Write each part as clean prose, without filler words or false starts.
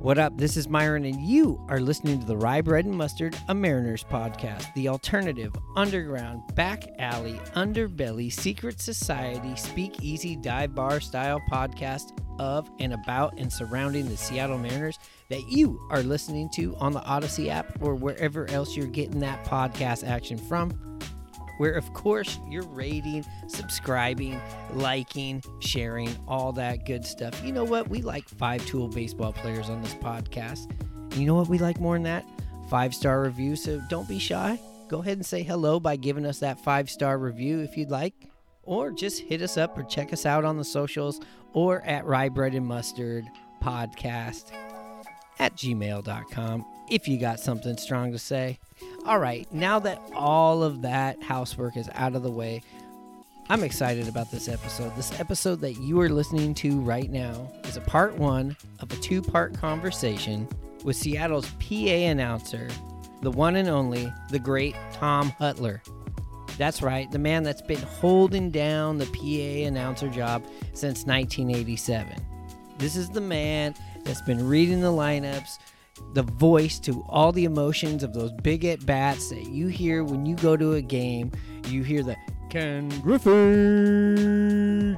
What up? This is Myron, and you are listening to the Rye Bread and Mustard, a Mariners podcast, the alternative, underground, back alley, underbelly, secret society, speakeasy, dive bar style podcast of and about and surrounding the Seattle Mariners that you are listening to on the Odyssey app or wherever else you're getting that podcast action from, where, of course, you're rating, subscribing, liking, sharing, all that good stuff. You know what? We like 5-tool baseball players on this podcast. And you know what we like more than that? 5-star review. So don't be shy. Go ahead and say hello by giving us that 5-star review if you'd like. Or just hit us up or check us out on the socials or at Rye Bread and Mustard Podcast at gmail.com if you got something strong to say. All right, now that all of that housework is out of the way, I'm excited about this episode. This episode that you are listening to right now is a part one of a two-part conversation with Seattle's PA announcer, the one and only, the great Tom Hutyler. That's right, the man that's been holding down the PA announcer job since 1987. This is the man that's been reading the lineups, the voice to all the emotions of those big at-bats that you hear when you go to a game. You hear the Ken Griffey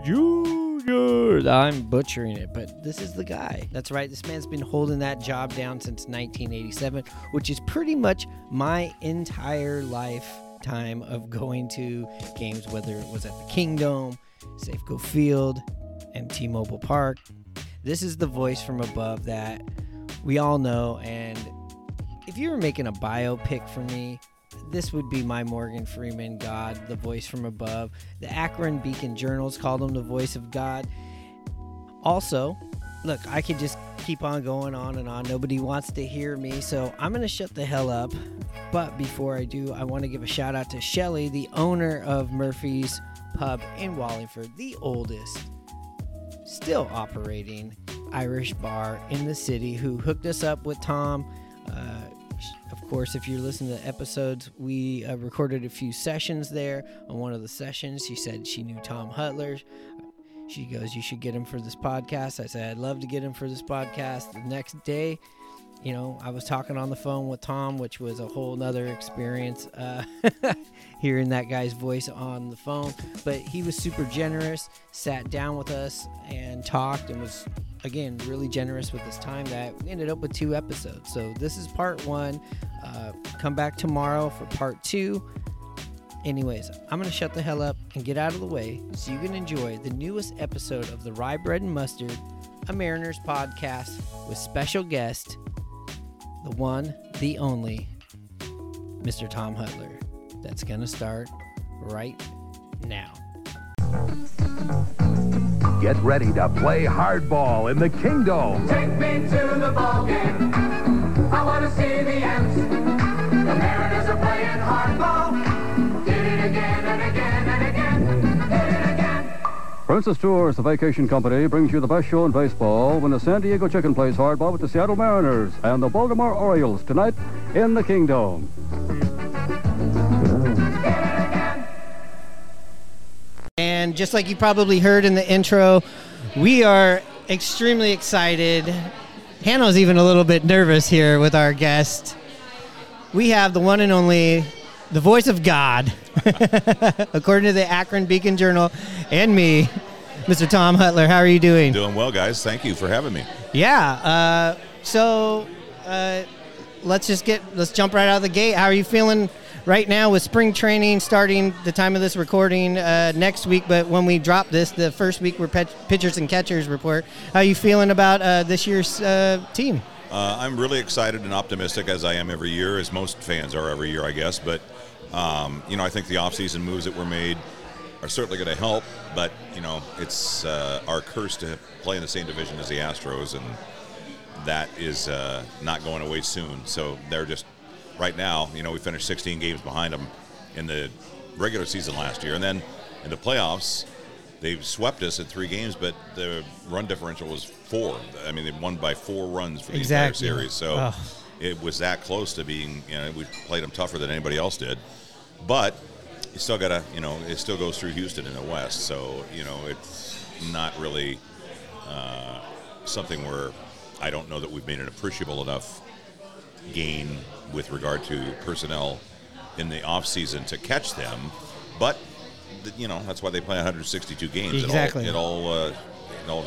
Jr. I'm butchering it, but this is the guy. That's right. This man's been holding that job down since 1987, which is pretty much my entire lifetime of going to games, whether it was at the Kingdome, Safeco Field, and T-Mobile Park. This is the voice from above that we all know, and if you were making a biopic for me, this would be my Morgan Freeman God, the voice from above. The Akron Beacon Journals called him the voice of God. Also, look, I could just keep on going on and on. Nobody wants to hear me, so I'm going to shut the hell up. But before I do, I want to give a shout out to Shelley, the owner of Murphy's Pub in Wallingford, the oldest still operating Irish bar in the city, who hooked us up with Tom. Of course, if you're listening to the episodes, we recorded a few sessions there. On one of the sessions, she said she knew Tom Hutyler. She goes, you should get him for this podcast. I said, I'd love to get him for this podcast. The next day, you know, I was talking on the phone with Tom, which was a whole nother experience, hearing that guy's voice on the phone. But he was super generous, sat down with us and talked, and was, again, really generous with his time that we ended up with 2 episodes. So this is part one. Come back tomorrow for part 2. Anyways, I'm going to shut the hell up and get out of the way so you can enjoy the newest episode of the Rye Bread and Mustard, a Mariners podcast with special guest, the one, the only, Mr. Tom Hutyler. That's going to start right now. Get ready to play hardball in the Kingdome. Take me to the ball game. I want to see the Ants. The Mariners are playing hardball. Did it again and again and again. Did it again. Princess Tours, the vacation company, brings you the best show in baseball when the San Diego Chicken plays hardball with the Seattle Mariners and the Baltimore Orioles tonight in the Kingdome. And just like you probably heard in the intro, we are extremely excited. Hannah's even a little bit nervous here with our guest. We have the one and only, the voice of God, according to the Akron Beacon Journal, and me, Mr. Tom Hutyler. How are you doing? Doing well, guys. Thank you for having me. Yeah. Let's jump right out of the gate. How are you feeling right now with spring training starting the time of this recording next week? But when we drop this, the first week, we're pitchers and catchers report. How are you feeling about this year's team? I'm really excited and optimistic, as I am every year, as most fans are every year, I guess. But, I think the offseason moves that were made are certainly going to help. But, it's our curse to play in the same division as the Astros, and that is not going away soon. So they're just... Right now, we finished 16 games behind them in the regular season last year. And then in the playoffs, they've swept us at 3 games, but the run differential was 4. I mean, they won by 4 runs for the entire series. So It was that close to being, we played them tougher than anybody else did. But you still got to, it still goes through Houston in the West. So, it's not really something where I don't know that we've made an appreciable enough gain with regard to personnel in the offseason to catch them. But, you know, that's why they play 162 games. Exactly. It all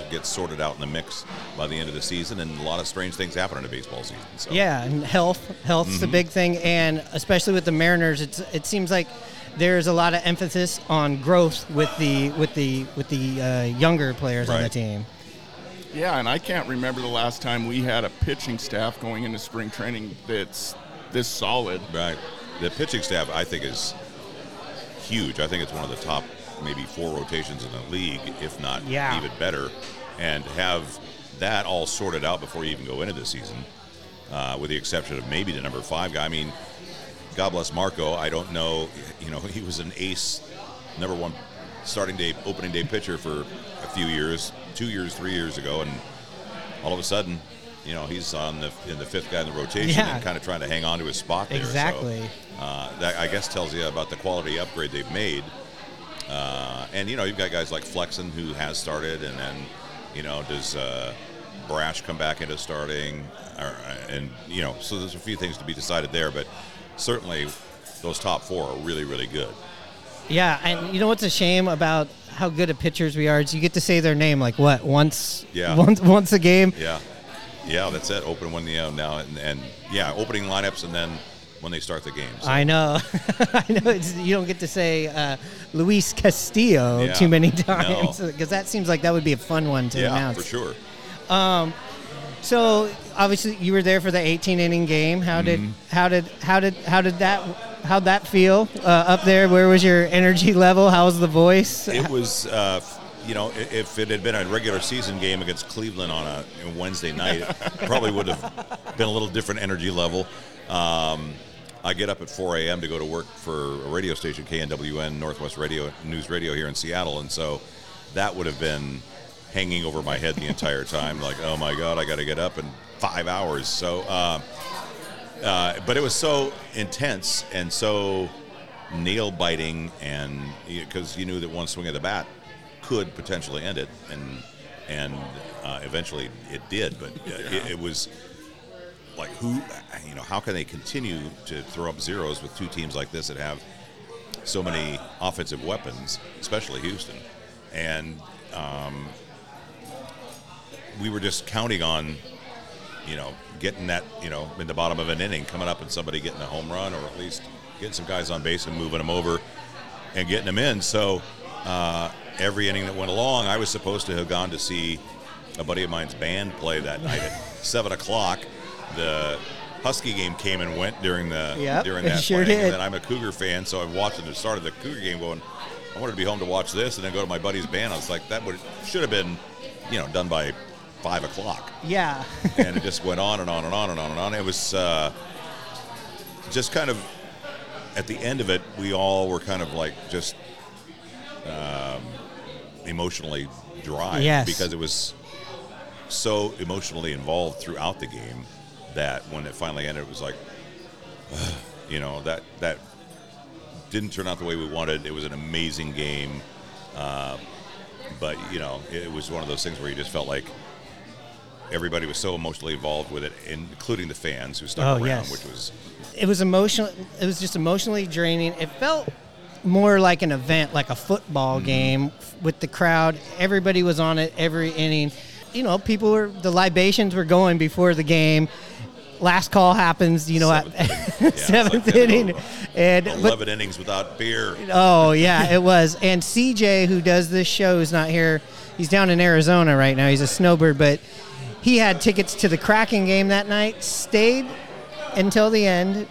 gets sorted out in the mix by the end of the season, and a lot of strange things happen in a baseball season. So. Yeah, and health's mm-hmm. the big thing, and especially with the Mariners, it seems like there's a lot of emphasis on growth with the younger players right. on the team. Yeah, and I can't remember the last time we had a pitching staff going into spring training that's this solid. Right. The pitching staff, I think, is huge. I think it's one of the top maybe 4 rotations in the league, if not even better, and have that all sorted out before you even go into the season, with the exception of maybe the number 5 guy. I mean, God bless Marco. I don't know. You know, he was an ace, number 1 opening day pitcher for a few years, 2 years, 3 years ago, and all of a sudden, you know, he's in the 5th guy in the rotation and kind of trying to hang on to his spot there. Exactly. So, that, I guess, tells you about the quality upgrade they've made. And, you know, you've got guys like Flexen, who has started, and then, you know, does Brash come back into starting? And, you know, so there's a few things to be decided there, but certainly those top 4 are really, really good. Yeah, and you know what's a shame about how good at pitchers we are is you get to say their name, like, once a game? Yeah. Yeah, that's it. Open one the end now, and opening lineups, and then when they start the game. So. I know. You don't get to say Luis Castillo too many times, because that seems like that would be a fun one to announce. Yeah, for sure. So obviously you were there for the 18-inning game. How'd that feel up there? Where was your energy level? How was the voice? It was. You know, if it had been a regular season game against Cleveland on a Wednesday night, it probably would have been a little different energy level. I get up at 4 a.m. to go to work for a radio station, KNWN, Northwest Radio News Radio here in Seattle, and so that would have been hanging over my head the entire time, like, oh, my God, I got to get up in 5 hours. So, but it was so intense and so nail-biting, and because you knew that one swing of the bat could potentially end it, and eventually it did. But it was like, how can they continue to throw up zeros with two teams like this that have so many offensive weapons, especially Houston? And we were just counting on, you know, getting that, you know, in the bottom of an inning, coming up and somebody getting a home run, or at least getting some guys on base and moving them over and getting them in. So every inning that went along, I was supposed to have gone to see a buddy of mine's band play that night at 7 o'clock. The Husky game came and went during that sure playing. And then I'm a Cougar fan, so I'm watching the start of the Cougar game going, I wanted to be home to watch this and then go to my buddy's band. I was like, that should have been, you know, done by 5 o'clock. Yeah. And it just went on and on and on and on and on. It was just kind of, at the end of it, we all were kind of like just emotionally dry, because it was so emotionally involved throughout the game that when it finally ended, it was like, you know, that didn't turn out the way we wanted. It was an amazing game, but, you know, it was one of those things where you just felt like everybody was so emotionally involved with it, including the fans who stuck around, which was... It was emotional. It was just emotionally draining. It felt more like an event, like a football game with the crowd. Everybody was on it every inning. You know, the libations were going before the game. Last call happens, you know, at 7th inning. And 11 innings without beer. Oh, yeah, it was. And CJ, who does this show, is not here. He's down in Arizona right now. He's a snowbird, but he had tickets to the Kraken game that night, stayed until the end,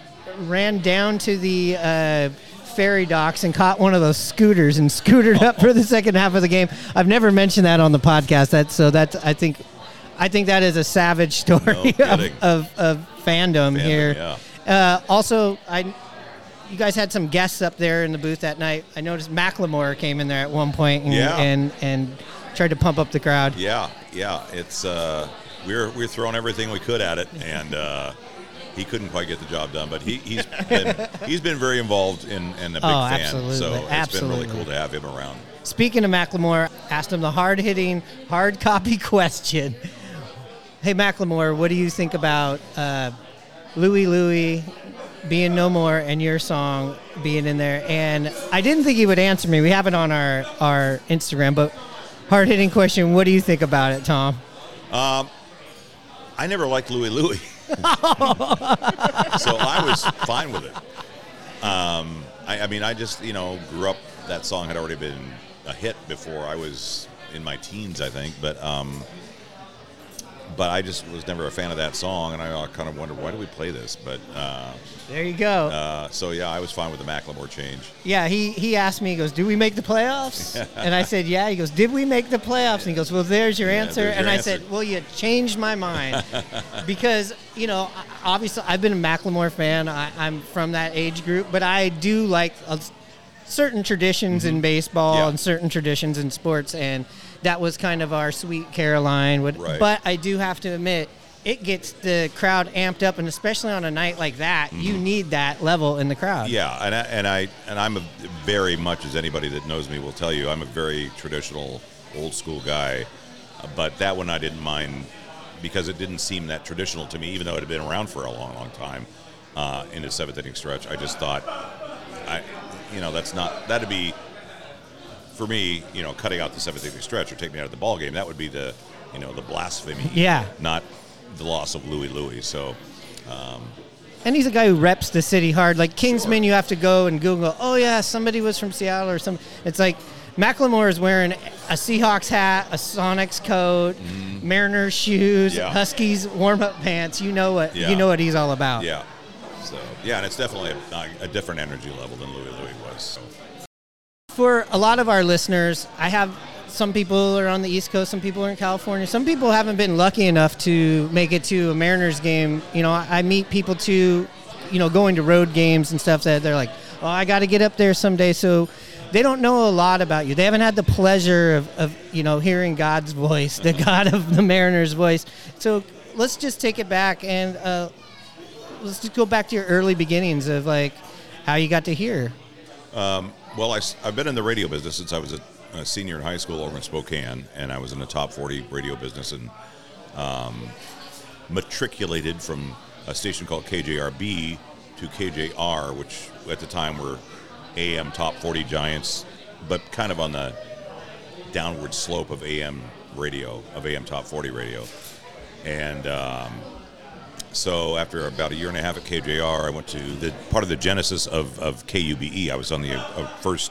ran down to the ferry docks and caught one of those scooters and scootered up for the second half of the game. I've never mentioned that on the podcast. I think that is a savage story of fandom here. Yeah. Also, you guys had some guests up there in the booth that night. I noticed Macklemore came in there at one point and tried to pump up the crowd. Yeah. It's we're throwing everything we could at it, and he couldn't quite get the job done, but he's been very involved and a big fan. Absolutely. So it's been really cool to have him around. Speaking of Macklemore, asked him the hard-hitting, hard-copy question. Hey, Macklemore, what do you think about Louie Louie being no more and your song being in there? And I didn't think he would answer me. We have it on our Instagram, but hard-hitting question, what do you think about it, Tom? I never liked Louie Louie. So I was fine with it. I mean, I just, you know, grew up, that song had already been a hit before I was in my teens, I think, but I just was never a fan of that song, and I kind of wondered, why do we play this? But there you go. So, yeah, I was fine with the Macklemore change. Yeah, he asked me, he goes, do we make the playoffs? And I said, yeah. He goes, did we make the playoffs? And he goes, well, there's your answer. There's your answer. I said, well, you changed my mind. Because, you know, obviously I've been a Macklemore fan. I'm from that age group. But I do like certain traditions in baseball and certain traditions in sports, and that was kind of our Sweet Caroline. Right. But I do have to admit, it gets the crowd amped up, and especially on a night like that, you need that level in the crowd. Yeah, and I'm a very much, as anybody that knows me will tell you, I'm a very traditional, old school guy. But that one I didn't mind because it didn't seem that traditional to me, even though it had been around for a long, long time in its seventh inning stretch. I just thought, that'd be, for me, you know, cutting out the seventh inning stretch or taking me out of the ball game, that would be the, you know, the blasphemy. Yeah. Not the loss of Louie Louie. So, and he's a guy who reps the city hard. Like Kingsman, you have to go and Google, oh yeah, somebody was from Seattle or something. It's like Macklemore is wearing a Seahawks hat, a Sonics coat, Mariners shoes, Huskies warm up pants. You know what he's all about. Yeah. So yeah, and it's definitely a different energy level than Louie Louie was. So. For a lot of our listeners, I have some people are on the East Coast, some people are in California. Some people haven't been lucky enough to make it to a Mariners game. You know, I meet people too, you know, going to road games and stuff that they're like, oh, I got to get up there someday. So they don't know a lot about you. They haven't had the pleasure of you know, hearing God's voice, the God of the Mariners voice. So let's just take it back and let's just go back to your early beginnings of like how you got to here. Well, I've been in the radio business since I was a senior in high school over in Spokane, and I was in the top 40 radio business and matriculated from a station called KJRB to KJR, which at the time were AM top 40 giants, but kind of on the downward slope of AM top 40 radio. And so after about a year and a half at KJR, I went to the part of the genesis of KUBE. I was on the first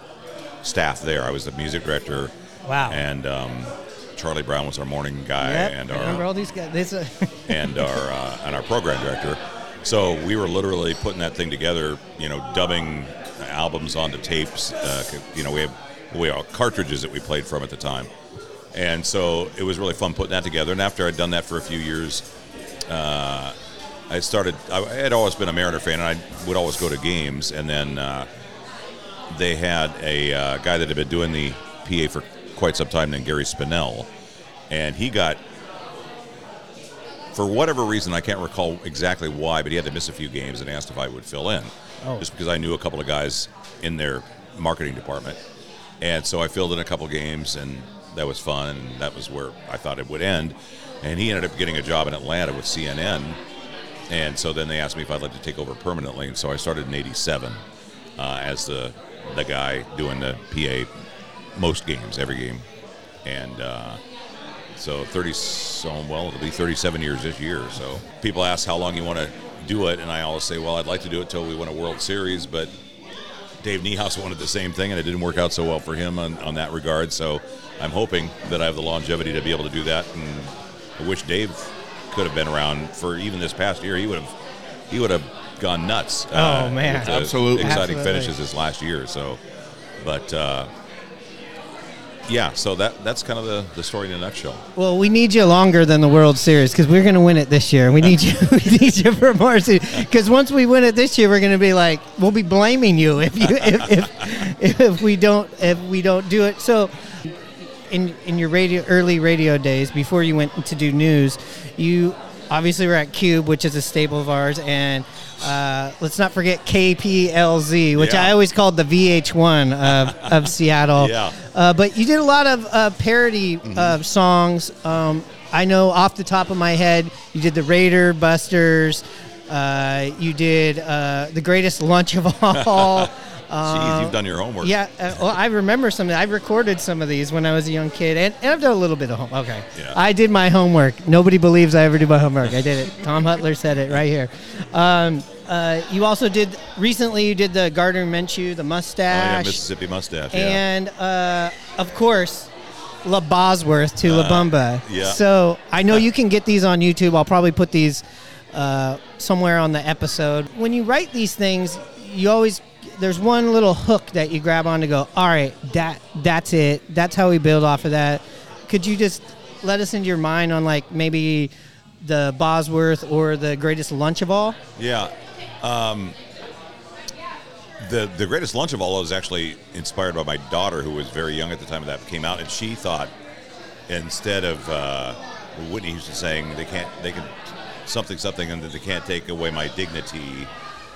staff there. I was the music director. Wow. And Charlie Brown was our morning guy. Yep. And I remember all these guys. and our program director. So we were literally putting that thing together, you know, dubbing albums onto tapes. You know, we had cartridges that we played from at the time. And so it was really fun putting that together. And after I'd done that for a few years, I had always been a Mariner fan, and I would always go to games. And then they had a guy that had been doing the PA for quite some time named Gary Spinell. And he got, for whatever reason, I can't recall exactly why, but he had to miss a few games and asked if I would fill in. Oh. Just because I knew a couple of guys in their marketing department. And so I filled in a couple games, and that was fun. And that was where I thought it would end. And he ended up getting a job in Atlanta with CNN. And so then they asked me if I'd like to take over permanently. And so I started in 87 as the guy doing the PA most games, every game. And so it'll be 37 years this year. So people ask how long you want to do it. And I always say, well, I'd like to do it till we win a World Series. But Dave Niehaus wanted the same thing, and it didn't work out so well for him on that regard. So I'm hoping that I have the longevity to be able to do that. And I wish Dave could have been around for even this past year. He would have gone nuts. Oh man, with the absolutely exciting finishes this last year. So, but yeah, so that's kind of the story in a nutshell. Well, we need you longer than the World Series because we're going to win it this year. We need you. We need you for more because once we win it this year, we're going to be like, we'll be blaming you if we don't do it. So. In your early radio days, before you went to do news, you obviously were at Cube, which is a staple of ours, and let's not forget KPLZ, which I always called the VH1 of Seattle. But you did a lot of parody songs. I know off the top of my head, you did the Raider Busters. You did The Greatest Lunch of All. Jeez, you've done your homework. Yeah, well, I remember some. I recorded some of these when I was a young kid, and I've done a little bit of homework. Okay, yeah. I did my homework. Nobody believes I ever do my homework. I did it. Tom Hutyler said it right here. You also did recently. You did the Gardner Minshew, the mustache, Mississippi mustache, and of course, La Bosworth to La Bamba. Yeah. So I know you can get these on YouTube. I'll probably put these somewhere on the episode. When you write these things, you always. There's one little hook that you grab on to go, all right, that's it. That's how we build off of that. Could you just let us into your mind on, like, maybe the Bosworth or the Greatest Lunch of All? Yeah. The Greatest Lunch of All was actually inspired by my daughter, who was very young at the time that came out, and she thought instead of Whitney Houston saying they can something, and that they can't take away my dignity.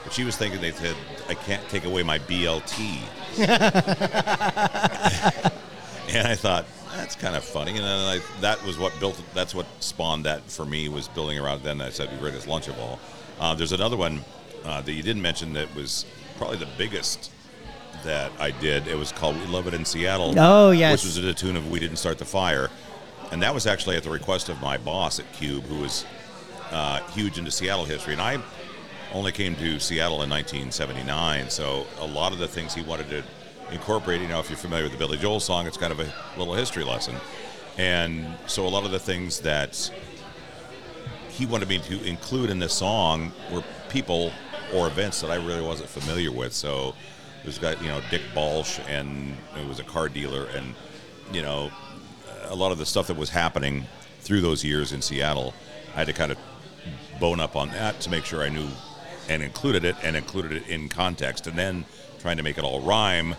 But she was thinking, they said, I can't take away my BLT. And I thought, that's kind of funny. And then that's what spawned that for me, was building around then. I said, the Greatest Lunch of All. There's another one that you didn't mention that was probably the biggest that I did. It was called We Love It in Seattle. Oh, yes. Which was to the tune of We Didn't Start the Fire. And that was actually at the request of my boss at Cube, who was huge into Seattle history. And I only came to Seattle in 1979, so a lot of the things he wanted to incorporate, you know, if you're familiar with the Billy Joel song, it's kind of a little history lesson. And so a lot of the things that he wanted me to include in this song were people or events that I really wasn't familiar with. So there's got, you know, Dick Balsch, and who was a car dealer, and, you know, a lot of the stuff that was happening through those years in Seattle, I had to kind of bone up on that to make sure I knew and included it in context, and then trying to make it all rhyme.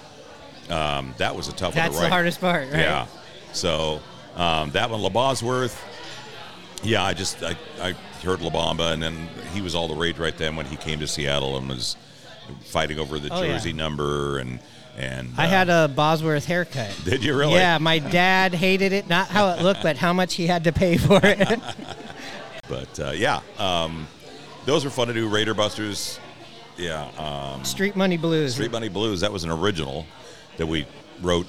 That was a tough one to write. That's the hardest part, right? Yeah. So that one, La Bosworth, yeah, I heard La Bamba, and then he was all the rage right then when he came to Seattle and was fighting over the jersey number, and I had a Bosworth haircut. Did you really? Yeah, my dad hated it, not how it looked, but how much he had to pay for it. But, those were fun to do. Raider Busters, yeah. Street Money Blues. Street Money Blues, that was an original that we wrote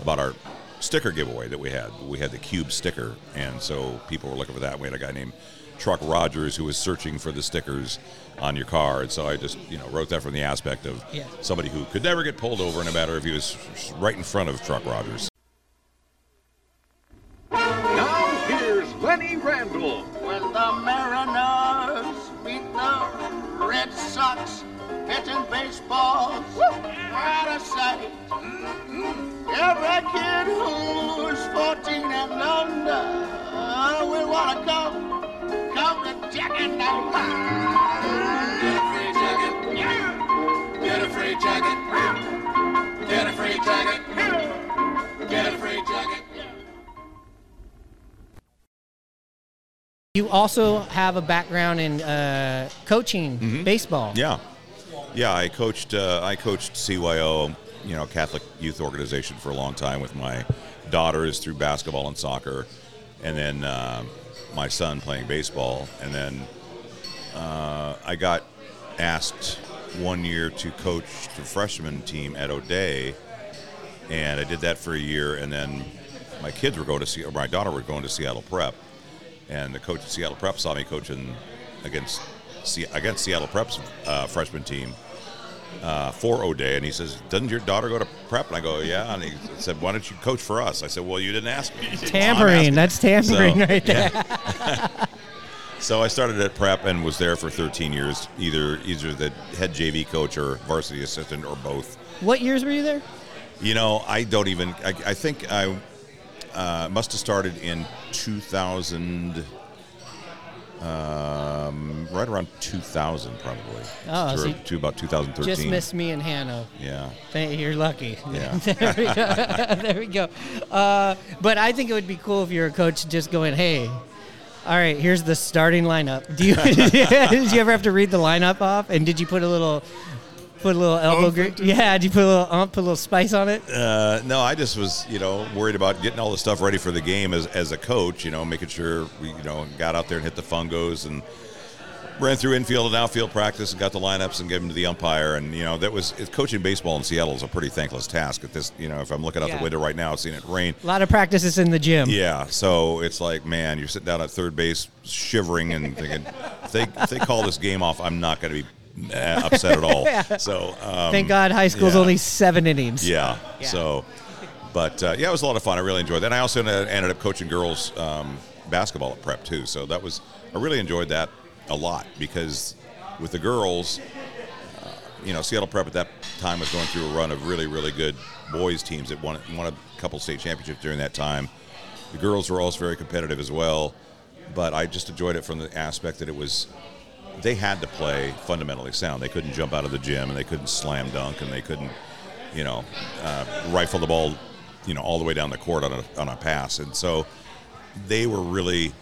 about our sticker giveaway that we had. We had the Cube sticker, and so people were looking for that. We had a guy named Truck Rogers who was searching for the stickers on your car, and so I just, you know, wrote that from the aspect of somebody who could never get pulled over, no matter if he was right in front of Truck Rogers. Now here's Lenny Randall. When the Mariners beat the Red Sox, catching baseballs, out of sight. Every kid who's 14 and under will want to come to Jack and Knife. Get a free jacket. Get a free jacket. Get a free jacket. You also have a background in coaching baseball. Yeah. I coached. I coached CYO, you know, Catholic youth organization for a long time with my daughters through basketball and soccer, and then my son playing baseball. And then I got asked one year to coach the freshman team at O'Day, and I did that for a year. And then my daughter were going to Seattle Prep. And the coach at Seattle Prep saw me coaching against Seattle Prep's freshman team for O'Day. And he says, doesn't your daughter go to Prep? And I go, yeah. And he said, why don't you coach for us? I said, well, you didn't ask me. Tampering. That's tampering right there. Yeah. So I started at Prep and was there for 13 years, either the head JV coach or varsity assistant or both. What years were you there? You know, I don't even – I think I – must have started in 2000, right around 2000 probably, to about 2013. Just missed me and Hannah. Yeah. You're lucky. Yeah. There we go. But I think it would be cool if you were a coach just going, hey, all right, here's the starting lineup. Did you ever have to read the lineup off? And did you put a little Put a little elbow grease. Yeah, did you put a little spice on it? No, I just was, worried about getting all the stuff ready for the game as a coach, making sure we, got out there and hit the fungos and ran through infield and outfield practice and got the lineups and gave them to the umpire. And, that was coaching baseball in Seattle is a pretty thankless task at this. If I'm looking out the window right now, seeing it rain. A lot of practices in the gym. Yeah. So it's like, man, you're sitting down at third base shivering and thinking, if they call this game off, I'm not going to be upset at all. Yeah. So thank God high school's only 7 innings. Yeah. Yeah. So, but it was a lot of fun. I really enjoyed that. And I also ended up coaching girls basketball at Prep too. So that was, I really enjoyed that a lot because with the girls, Seattle Prep at that time was going through a run of really, really good boys teams that won a couple state championships during that time. The girls were also very competitive as well, but I just enjoyed it from the aspect that it was, they had to play fundamentally sound. They couldn't jump out of the gym and they couldn't slam dunk and they couldn't, rifle the ball, all the way down the court on a pass. And so they were really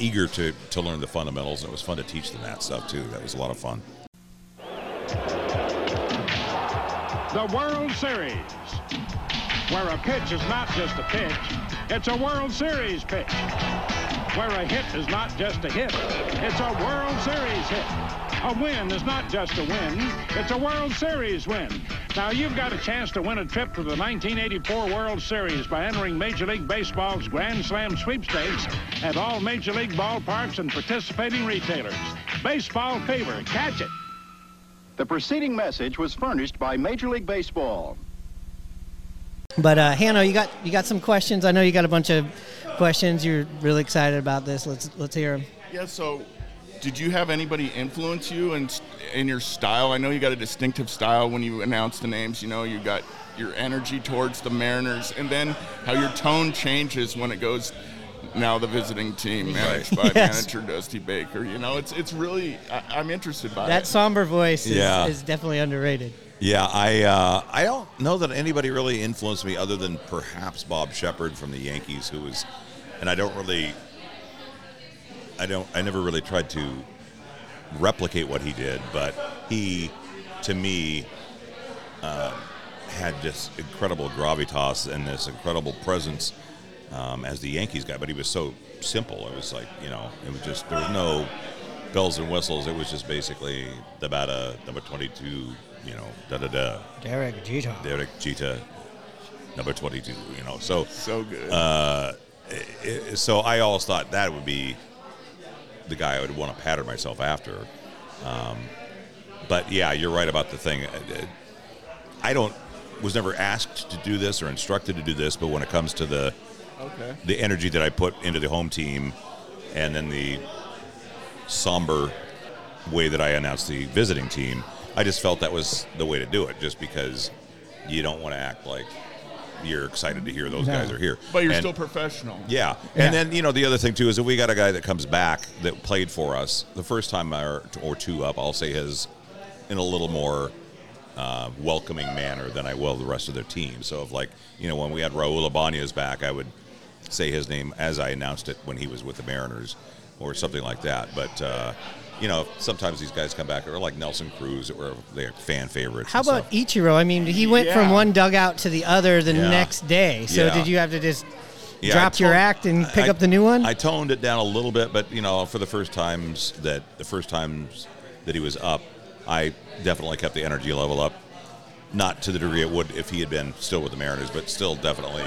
eager to learn the fundamentals, and it was fun to teach them that stuff too. That was a lot of fun. The World Series, where a pitch is not just a pitch, it's a World Series pitch. Where a hit is not just a hit, it's a World Series hit. A win is not just a win, it's a World Series win. Now you've got a chance to win a trip to the 1984 World Series by entering Major League Baseball's Grand Slam sweepstakes at all Major League ballparks and participating retailers. Baseball fever, catch it. The preceding message was furnished by Major League Baseball. But Hannah, you got some questions. I know you got a bunch of questions. You're really excited about this. Let's hear them. Yeah. So, did you have anybody influence you in your style? I know you got a distinctive style when you announced the names. You got your energy towards the Mariners, and then how your tone changes when it goes. Now the visiting team managed by manager Dusty Baker. It's really. I'm interested by that. That somber voice is definitely underrated. Yeah, I don't know that anybody really influenced me other than perhaps Bob Shepard from the Yankees, who was, and I never really tried to replicate what he did, but he, to me, had this incredible gravitas and this incredible presence as the Yankees guy, but he was so simple. It was like, it was just, there was no bells and whistles. It was just basically the batter, number 22, Derek Jeter, number 22, So good. So I always thought that would be the guy I would want to pattern myself after. But, yeah, you're right about the thing. I was never asked to do this or instructed to do this, but when it comes to the energy that I put into the home team and then the somber way that I announced the visiting team, I just felt that was the way to do it, just because you don't want to act like you're excited to hear those guys are here. But you're still professional. Yeah. And then, the other thing, too, is that we got a guy that comes back that played for us the first time or two up. I'll say his in a little more welcoming manner than I will the rest of their team. So, when we had Raul Ibanez back, I would say his name as I announced it when he was with the Mariners or something like that. But, sometimes these guys come back, or like Nelson Cruz, or they're fan favorites. How about Ichiro? I mean, he went from one dugout to the other the next day. So did you have to just drop your act and pick up the new one? I toned it down a little bit, but for the first times that he was up, I definitely kept the energy level up. Not to the degree it would if he had been still with the Mariners, but still definitely,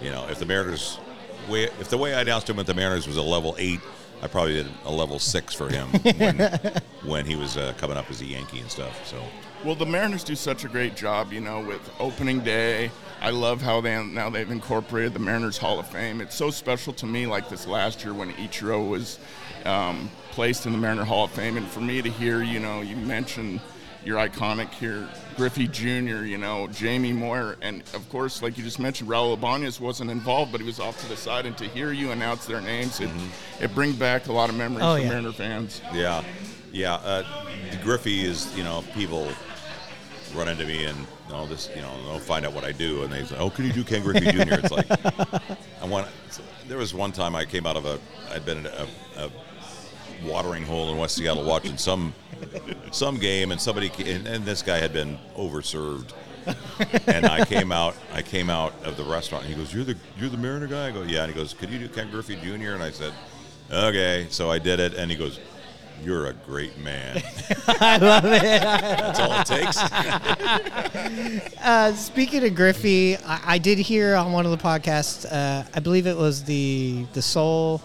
if the Mariners, if the way I announced him with the Mariners was a level 8. I probably did a level 6 for him when he was coming up as a Yankee and stuff. So, well, the Mariners do such a great job, with opening day. I love how they've incorporated the Mariners Hall of Fame. It's so special to me, like this last year when Ichiro was placed in the Mariners Hall of Fame. And for me to hear, you mentioned your iconic here, Griffey Jr., Jamie Moyer, and, of course, like you just mentioned, Raul Ibanez wasn't involved, but he was off to the side, and to hear you announce their names, it brings back a lot of memories for Mariner fans. Yeah, yeah. Griffey is, people run into me and all this, they'll find out what I do, and they say, oh, could you do Ken Griffey Jr.? It's like, there was one time I came out of I'd been in a watering hole in West Seattle watching some game, and somebody and this guy had been overserved. And I came out of the restaurant, and he goes, you're the Mariner guy? I go, yeah. And he goes, could you do Ken Griffey Jr.? And I said, okay. So I did it, and he goes, you're a great man. I love it. That's all it takes. Speaking of Griffey, I did hear on one of the podcasts, I believe it was the Soul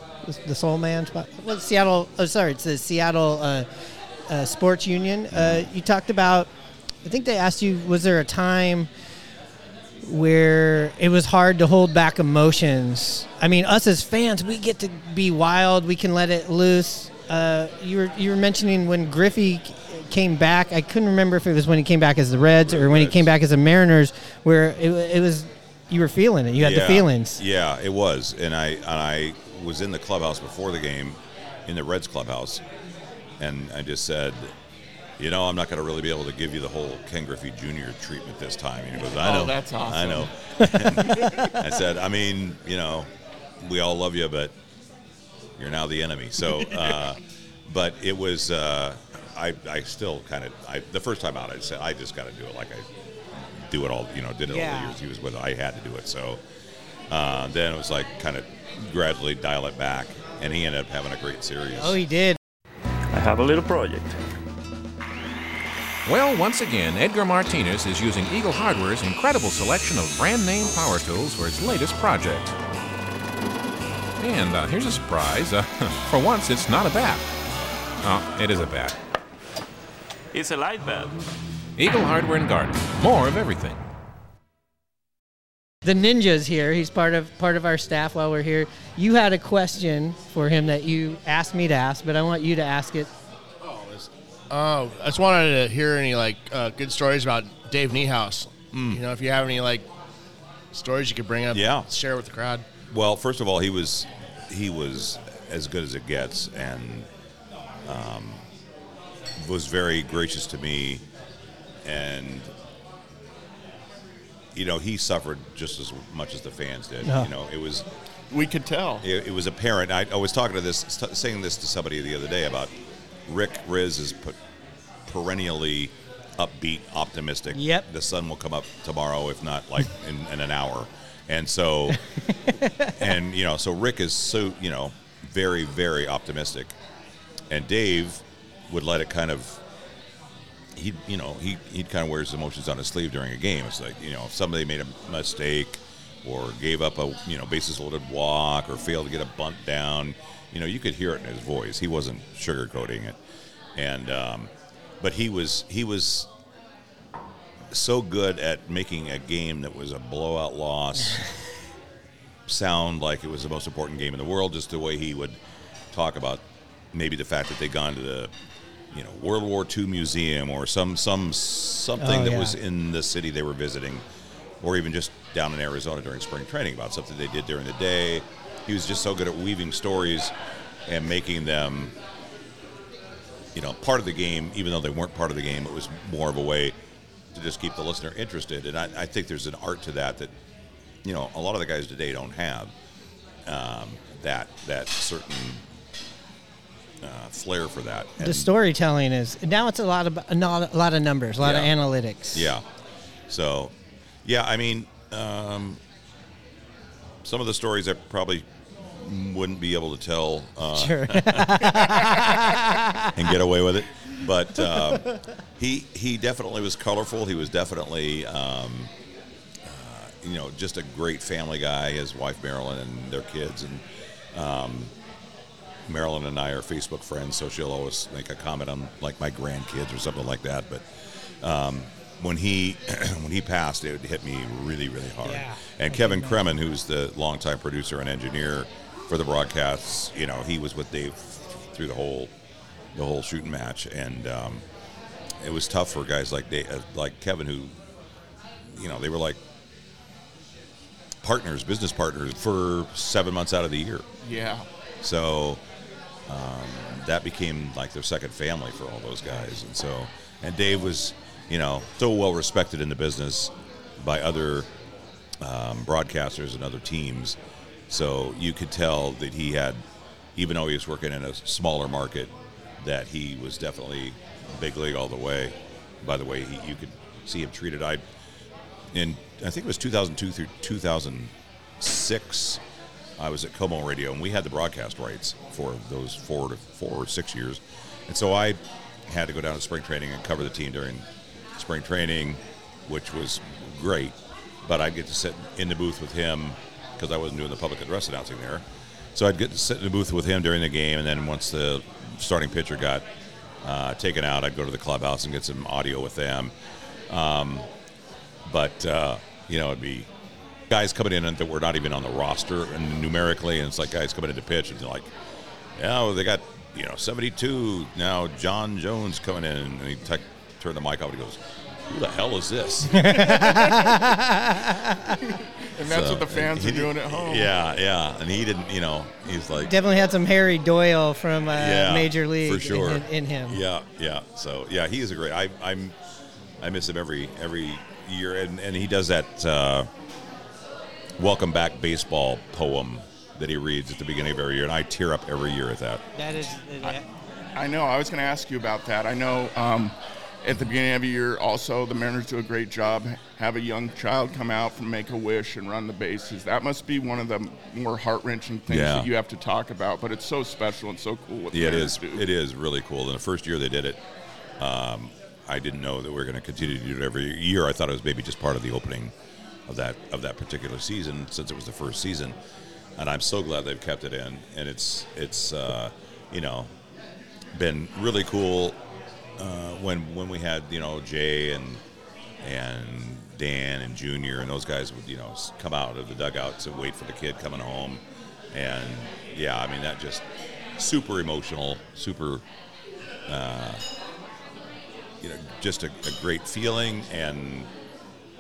Man's, well, Seattle. Oh, sorry, it's the Seattle Sports Union. You talked about, I think they asked you, was there a time where it was hard to hold back emotions? I mean, us as fans, we get to be wild. We can let it loose. You were mentioning when Griffey came back. I couldn't remember if it was when he came back as the Reds or when he came back as the Mariners, where it was, you were feeling it. You had the feelings. Yeah, it was. And I was in the clubhouse before the game, in the Reds clubhouse, and I just said, you know, I'm not going to really be able to give you the whole Ken Griffey Jr. treatment this time. And he goes, I know. Oh, that's awesome. I know. I said, I mean, you know, we all love you, but you're now the enemy. So, but it was, I still kind of, the first time out, I said, I just got to do it like I do it all, you know, did it all the years he was with. I had to do it. So then it was like kind of gradually dial it back, and he ended up having a great series. Oh, he did. I have a little project. Well, once again, Edgar Martinez is using Eagle Hardware's incredible selection of brand-name power tools for its latest project. And here's a surprise. For once, it's not a bat. Oh, it is a bat. It's a light bat. Eagle Hardware and Garden. More of everything. The ninja's here. He's part of our staff while we're here. You had a question for him that you asked me to ask, but I want you to ask it. Oh, I just wanted to hear any, like, good stories about Dave Niehaus. You know, if you have any, like, stories you could bring up and share with the crowd. Well, first of all, he was as good as it gets, and was very gracious to me. And, you know, he suffered just as much as the fans did. Yeah. You know, it was... We could tell. It was apparent. I was talking to saying this to somebody the other day about... Rick Riz is perennially upbeat, optimistic. Yep. The sun will come up tomorrow, if not like in an hour. And so, and you know, so Rick is so, you know, very, very optimistic. And Dave would let it kind of, he'd kind of wear his emotions on his sleeve during a game. It's like, you know, if somebody made a mistake or gave up a, you know, bases loaded walk or failed to get a bunt down, you know, you could hear it in his voice. He wasn't sugarcoating it, and but he was so good at making a game that was a blowout loss sound like it was the most important game in the world. Just the way he would talk about maybe the fact that they'd gone to the, you know, World War II museum or something that was in the city they were visiting, or even just down in Arizona during spring training about something they did during the day. He was just so good at weaving stories and making them, you know, part of the game, even though they weren't part of the game. It was more of a way to just keep the listener interested. And I think there's an art to that, you know, a lot of the guys today don't have that certain flair for that. And the storytelling is, now it's a lot of numbers, a lot of analytics. Yeah. So, yeah, I mean... some of the stories I probably wouldn't be able to tell and get away with it. But he definitely was colorful. He was definitely, you know, just a great family guy. His wife, Marilyn, and their kids. And Marilyn and I are Facebook friends, so she'll always make a comment on, like, my grandkids or something like that. But When he passed, it hit me really, really hard. Yeah. And Kevin Kremen, who's the longtime producer and engineer for the broadcasts, you know, he was with Dave through the whole shooting match, and it was tough for guys like Dave, like Kevin, who, you know, they were like partners, business partners for 7 months out of the year. Yeah. So that became like their second family for all those guys, and Dave was, you know, so well respected in the business by other broadcasters and other teams. So you could tell that he had even though he was working in a smaller market, that he was definitely big league all the way. By the way, you could see him treated. I think it was 2002 through 2006, I was at Como Radio, and we had the broadcast rights for those 4 or 6 years. And so I had to go down to spring training and cover the team during spring training, which was great. But I'd get to sit in the booth with him because I wasn't doing the public address announcing there. So I'd get to sit in the booth with him during the game, and then once the starting pitcher got taken out, I'd go to the clubhouse and get some audio with them. It'd be guys coming in that were not even on the roster and numerically, and it's like guys coming in to pitch, and they're like, they got, 72. Now John Jones coming in, and he turned the mic off and he goes, who the hell is this? And that's what the fans are doing at home. Yeah, yeah. And he didn't, he's like... Definitely had some Harry Doyle from Major League for sure. in him. Yeah, yeah. So, yeah, he is a great... I miss him every year. And he does that Welcome Back Baseball poem that he reads at the beginning of every year. And I tear up every year at that. That is... I know. I was going to ask you about that. I know... at the beginning of the year, also, the Mariners do a great job, have a young child come out from Make-A-Wish and run the bases. That must be one of the more heart-wrenching things that you have to talk about, but it's so special and so cool what the Mariners do. It is really cool. And the first year they did it, I didn't know that we were going to continue to do it every year. I thought it was maybe just part of the opening of that particular season, since it was the first season. And I'm so glad they've kept it in. And it's been really cool. When we had Jay and Dan and Junior and those guys would come out of the dugouts and wait for the kid coming home, and that just super emotional, super just a great feeling. And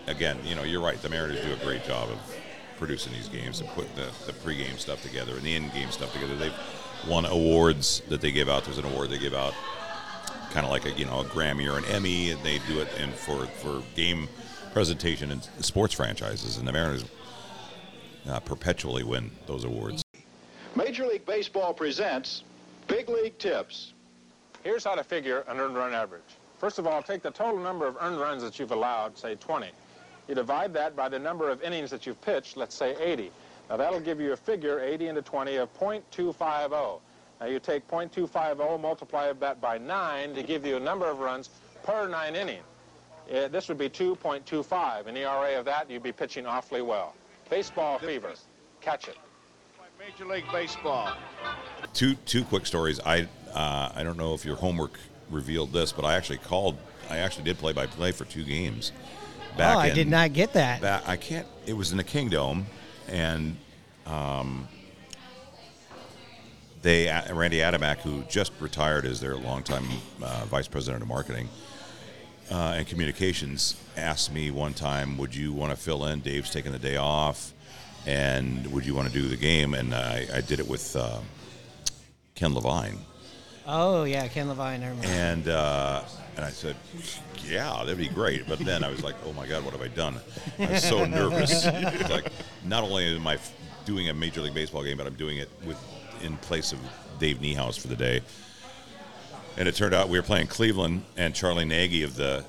again, you're right, the Mariners do a great job of producing these games and putting the pregame stuff together and the end game stuff together. They've won awards that they give out. There's an award they give out, kind of like a Grammy or an Emmy, and they do it for game presentation and sports franchises, and the Mariners perpetually win those awards. Major League Baseball presents Big League Tips. Here's how to figure an earned run average. First of all, take the total number of earned runs that you've allowed, say 20. You divide that by the number of innings that you've pitched, let's say 80. Now that'll give you a figure, 80 into 20, of .250. Now, you take .250, multiply that by 9 to give you a number of runs per 9 inning. This would be 2.25. An ERA of that, you'd be pitching awfully well. Baseball fever. Catch it. Major League Baseball. Two quick stories. I don't know if your homework revealed this, but I actually called. I actually did play-by-play for 2 games. Back I did not get that. I can't. It was in the Kingdome, and... Randy Adamak, who just retired as their longtime vice president of marketing and communications, asked me one time, would you want to fill in? Dave's taking the day off, and would you want to do the game? And I did it with Ken Levine. Oh, yeah, Ken Levine. I remember. And I said, yeah, that'd be great. But then I was like, oh, my God, what have I done? I was so nervous. It's like, not only am I doing a Major League Baseball game, but I'm doing it in place of Dave Niehaus for the day. And it turned out we were playing Cleveland, and Charlie Nagy of the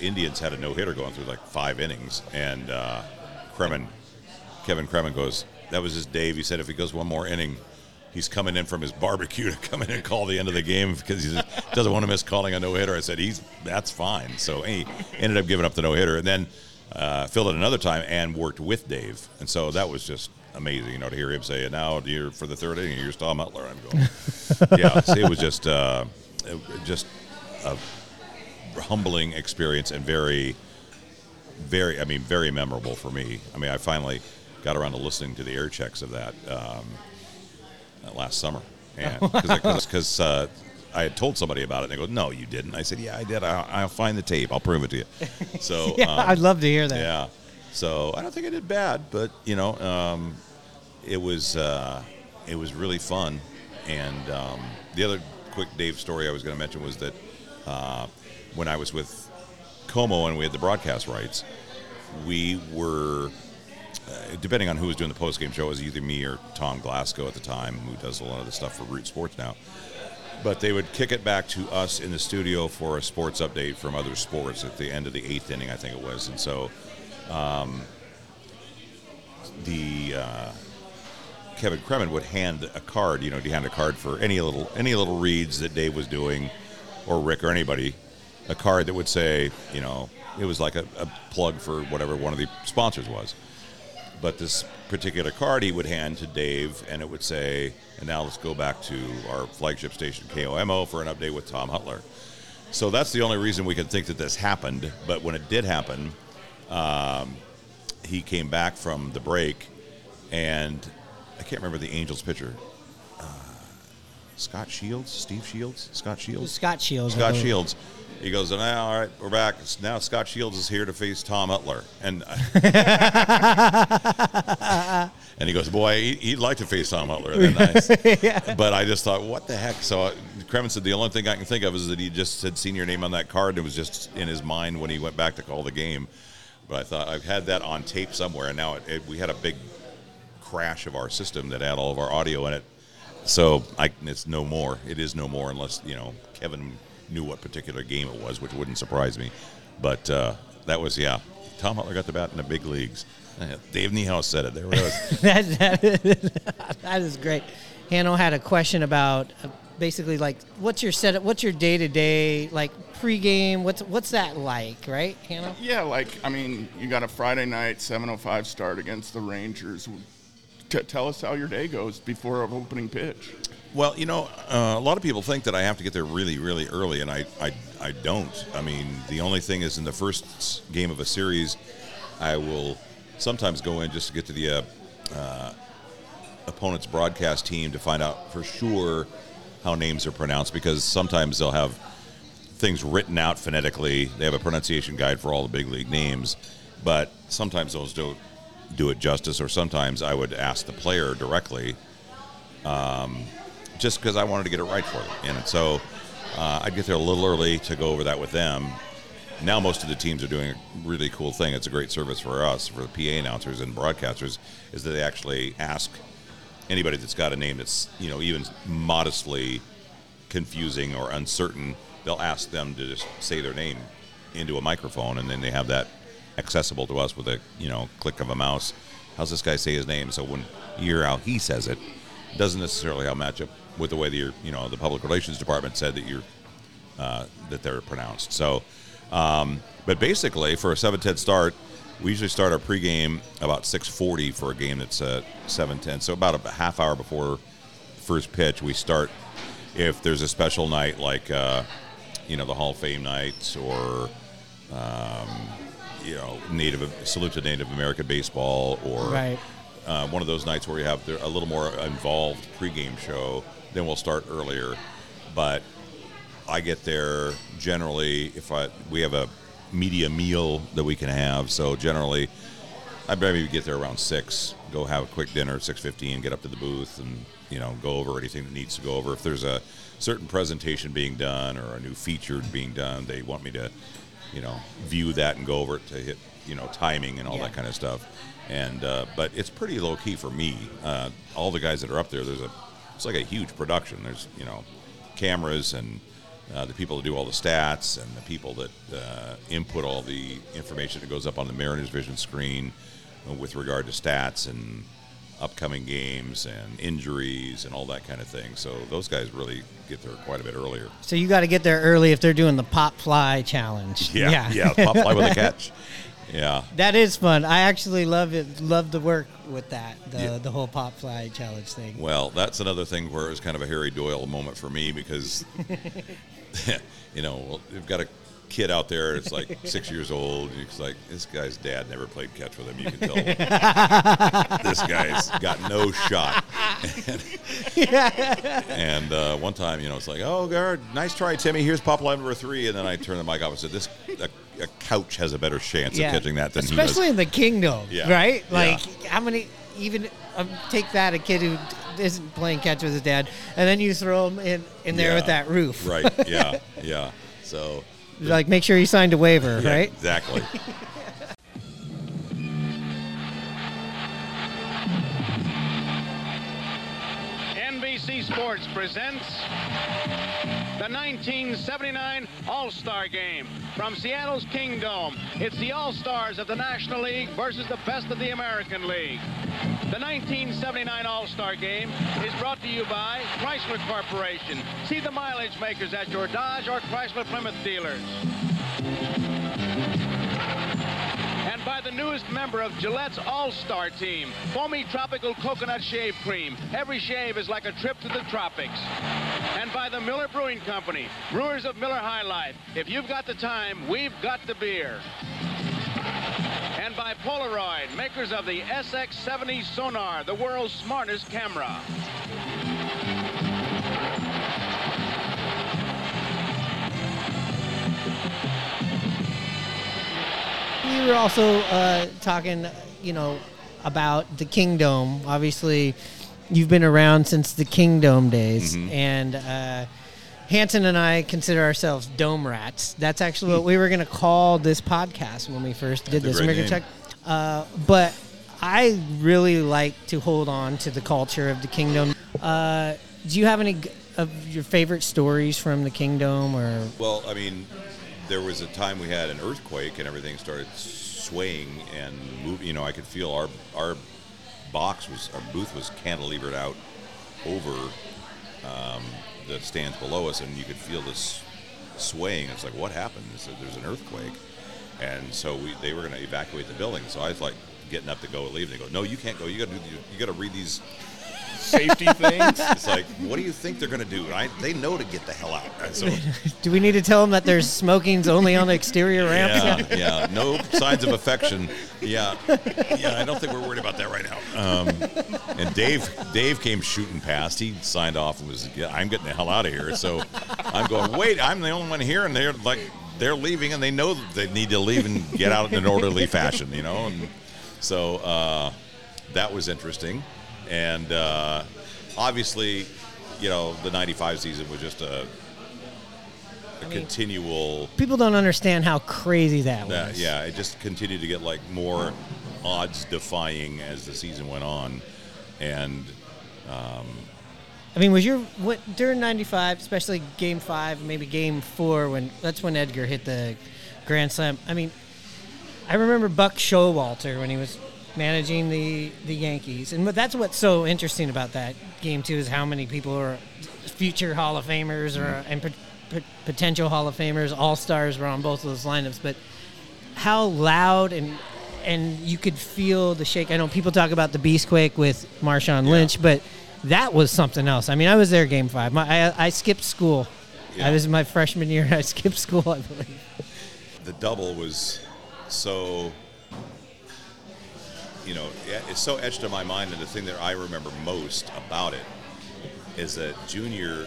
Indians had a no-hitter going through like 5 innings, and Kevin Kremen goes, that was his Dave. He said if he goes one more inning, he's coming in from his barbecue to come in and call the end of the game because he doesn't want to miss calling a no-hitter. I said, that's fine. So he ended up giving up the no-hitter, and then filled it another time and worked with Dave. And so that was just amazing, to hear him say, and now you're for the third inning, you're Tom Hutyler. I'm going, it was just a humbling experience, and very, very, very memorable for me. I finally got around to listening to the air checks of that last summer, because I had told somebody about it, and they go, no, you didn't. I said, yeah, I did. I'll find the tape. I'll prove it to you. So I'd love to hear that. Yeah. So I don't think I did bad, but it was really fun. And the other quick Dave story I was going to mention was that when I was with Como and we had the broadcast rights, we were depending on who was doing the post-game show, it was either me or Tom Glasgow at the time, who does a lot of the stuff for Root Sports now. But they would kick it back to us in the studio for a sports update from other sports at the end of the eighth inning, I think it was. And so Kevin Kremen would hand a card, you know, he'd hand a card for any little reads that Dave was doing, or Rick, or anybody, a card that would say, you know, it was like a plug for whatever one of the sponsors was. But this particular card he would hand to Dave, and it would say, and now let's go back to our flagship station, KOMO, for an update with Tom Hutyler. So that's the only reason we could think that this happened. But when it did happen, he came back from the break, and I can't remember the Angels pitcher. Scott Shields. He goes, all right, we're back. Now Scott Shields is here to face Tom Hutyler. And he goes, boy, he'd like to face Tom Hutyler. Nice. Yeah. But I just thought, what the heck? So Kremen said the only thing I can think of is that he just had seen your name on that card. It was just in his mind when he went back to call the game. But I thought, I've had that on tape somewhere. And now we had a big crash of our system that had all of our audio in it. So it's no more. It is no more unless, you know, Kevin knew what particular game it was, which wouldn't surprise me. But that was, yeah, Tom Hutyler got the bat in the big leagues. Dave Niehaus said it. There it was. That is great. Hannah had a question about basically, like, what's your setup? What's your day-to-day, like, pregame? What's that like, right, Hannah? Yeah, like, I mean, you got a Friday night 7:05 start against the Rangers. Tell us how your day goes before an opening pitch. Well, you know, a lot of people think that I have to get there really, really early, and I don't. I mean, the only thing is in the first game of a series, I will sometimes go in just to get to the opponent's broadcast team to find out for sure how names are pronounced, because sometimes they'll have things written out phonetically. They have a pronunciation guide for all the big league names, but sometimes those don't do it justice, or sometimes I would ask the player directly, just because I wanted to get it right for them. And so I'd get there a little early to go over that with them. Now most of the teams are doing a really cool thing. It's a great service for us, for the PA announcers and broadcasters, is that they actually ask anybody that's got a name that's, you know, even modestly confusing or uncertain, they'll ask them to just say their name into a microphone, and then they have that accessible to us with a, you know, click of a mouse. How's this guy say his name? So when you hear how he says it, doesn't necessarily how match up with the way that you're, you know, the public relations department said that you're that they're pronounced. So, but basically for a 7:10 start, we usually start our pregame about 6:40 for a game that's 7:10. So about a half hour before the first pitch, we start. If there's a special night like you know, the Hall of Fame nights, or you know, salute to Native American baseball, or right. One of those nights where we have a little more involved pregame show, then we'll start earlier. But I get there generally, we have a media meal that we can have, so generally I maybe get there around 6, go have a quick dinner, 6:15, get up to the booth and, you know, go over anything that needs to go over. If there's a certain presentation being done or a new feature being done, they want me to, you know, view that and go over it to hit, you know, timing and all that kind of stuff. And but it's pretty low key for me. All the guys that are up there, it's like a huge production. There's, you know, cameras and the people that do all the stats and the people that input all the information that goes up on the Mariners Vision screen with regard to stats and upcoming games and injuries and all that kind of thing. So those guys really get there quite a bit earlier. So you got to get there early if they're doing the pop fly challenge. Yeah, pop fly with a catch. Yeah, that is fun. I actually love it. Love to work with that, the whole pop fly challenge thing. Well, that's another thing where it was kind of a Harry Doyle moment for me, because, you know, we've got a kid out there that's like 6 years old. It's like, this guy's dad never played catch with him. You can tell this guy's got no shot. And one time, you know, it's like, oh, guard, nice try, Timmy. Here's pop fly number 3. And then I turned the mic off and said, a couch has a better chance of catching that than especially he does. In the Kingdome, right? Like, how many, even take that, a kid who isn't playing catch with his dad, and then you throw him in there with that roof. Right, yeah. So, like, make sure you signed a waiver, right? Exactly. NBC Sports presents the 1979 All-Star Game from Seattle's Kingdome. It's the All-Stars of the National League versus the best of the American League. The 1979 All-Star Game is brought to you by Chrysler Corporation. See the mileage makers at your Dodge or Chrysler Plymouth dealers. And by the newest member of Gillette's All-Star Team, foamy tropical coconut shave cream. Every shave is like a trip to the tropics. And by the Miller Brewing Company, brewers of Miller High Life. If you've got the time, we've got the beer. And by Polaroid, makers of the SX-70 sonar, the world's smartest camera. We were also talking, you know, about the Kingdome. Obviously, you've been around since the Kingdome days, and Hanson and I consider ourselves dome rats. That's actually what we were going to call this podcast when we first did this. But I really like to hold on to the culture of the Kingdome. Do you have any of your favorite stories from the Kingdome? Or well, I mean, there was a time we had an earthquake and everything started swaying and moving. You know, I could feel our booth was cantilevered out over the stands below us, and you could feel this swaying. It's like, what happened? They said, there's an earthquake. And so they were going to evacuate the building. So I was like getting up to go and leave. They go, no, you can't go. You got to read these safety things. It's like, what do you think they're going to do? And they know to get the hell out. So, do we need to tell them that there's smoking's only on the exterior ramps? Yeah, no signs of affection. Yeah, I don't think we're worried about that right now. And Dave came shooting past. He signed off and was, yeah, I'm getting the hell out of here. So I'm going, wait, I'm the only one here, and they're like, they're leaving, and they know that they need to leave and get out in an orderly fashion, you know. And so that was interesting. And obviously, you know, the 95 season was just a continual... People don't understand how crazy that was. Yeah, it just continued to get, like, more odds-defying as the season went on. And... I mean, was your... What, during 95, especially Game 5, maybe Game 4, that's when Edgar hit the Grand Slam. I mean, I remember Buck Showalter when he was... managing the Yankees, and that's what's so interesting about that game too is how many people are future Hall of Famers and potential Hall of Famers. All stars were on both of those lineups, but how loud and you could feel the shake. I know people talk about the Beastquake with Marshawn Lynch, but that was something else. I mean, I was there Game 5. I skipped school. Yeah. I was in my freshman year. I skipped school, I believe. The double was so. You know, it's so etched in my mind, and the thing that I remember most about it is that Junior,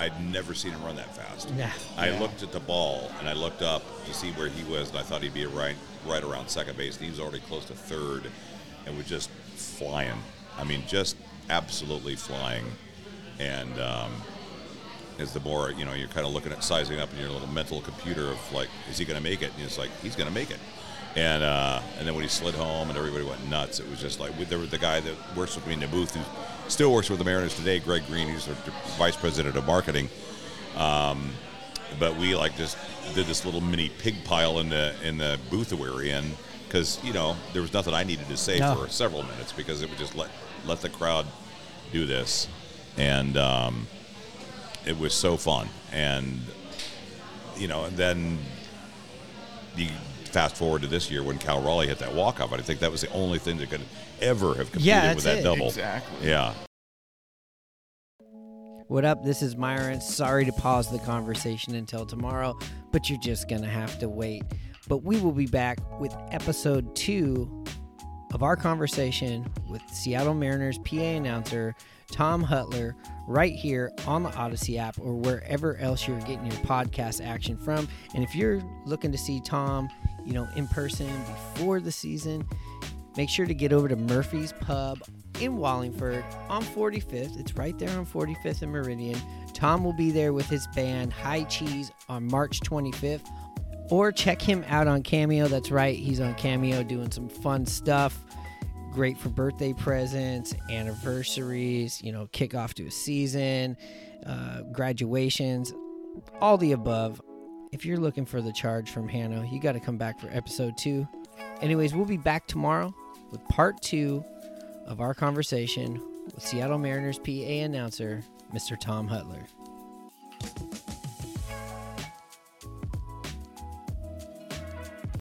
I'd never seen him run that fast. Yeah. I looked at the ball, and I looked up to see where he was, and I thought he'd be right around second base, and he was already close to third and was just flying. I mean, just absolutely flying. And as the more, you know, you're kind of looking at sizing up in your little mental computer of, like, is he going to make it? And it's like, he's going to make it. And then when he slid home and everybody went nuts, it was just like, there was the guy that works with me in the booth who still works with the Mariners today, Greg Green, who's the vice president of marketing. But we like just did this little mini pig pile in the booth that we were in because, you know, there was nothing I needed to say for several minutes because it would just let the crowd do this. And it was so fun. And, you know, and then the... Fast forward to this year when Cal Raleigh hit that walk-off. I think that was the only thing that could ever have competed with that double. Exactly. Yeah. What up? This is Myron. Sorry to pause the conversation until tomorrow, but you're just going to have to wait. But we will be back with episode 2 of our conversation with Seattle Mariners PA announcer Tom Hutyler right here on the Odyssey app or wherever else you're getting your podcast action from. And if you're looking to see Tom, you know, in person before the season, make sure to get over to Murphy's Pub in Wallingford on 45th. It's right there on 45th and Meridian. Tom will be there with his band High Cheese on March 25th. Or check him out on Cameo. That's right, he's on Cameo doing some fun stuff. great for birthday presents, anniversaries, you know, kickoff to a season, graduations, all the above. If you're looking for the charge from Hannah, you got to come back for episode 2. Anyways, we'll be back tomorrow with part 2 of our conversation with Seattle Mariners PA announcer, Mr. Tom Hutyler.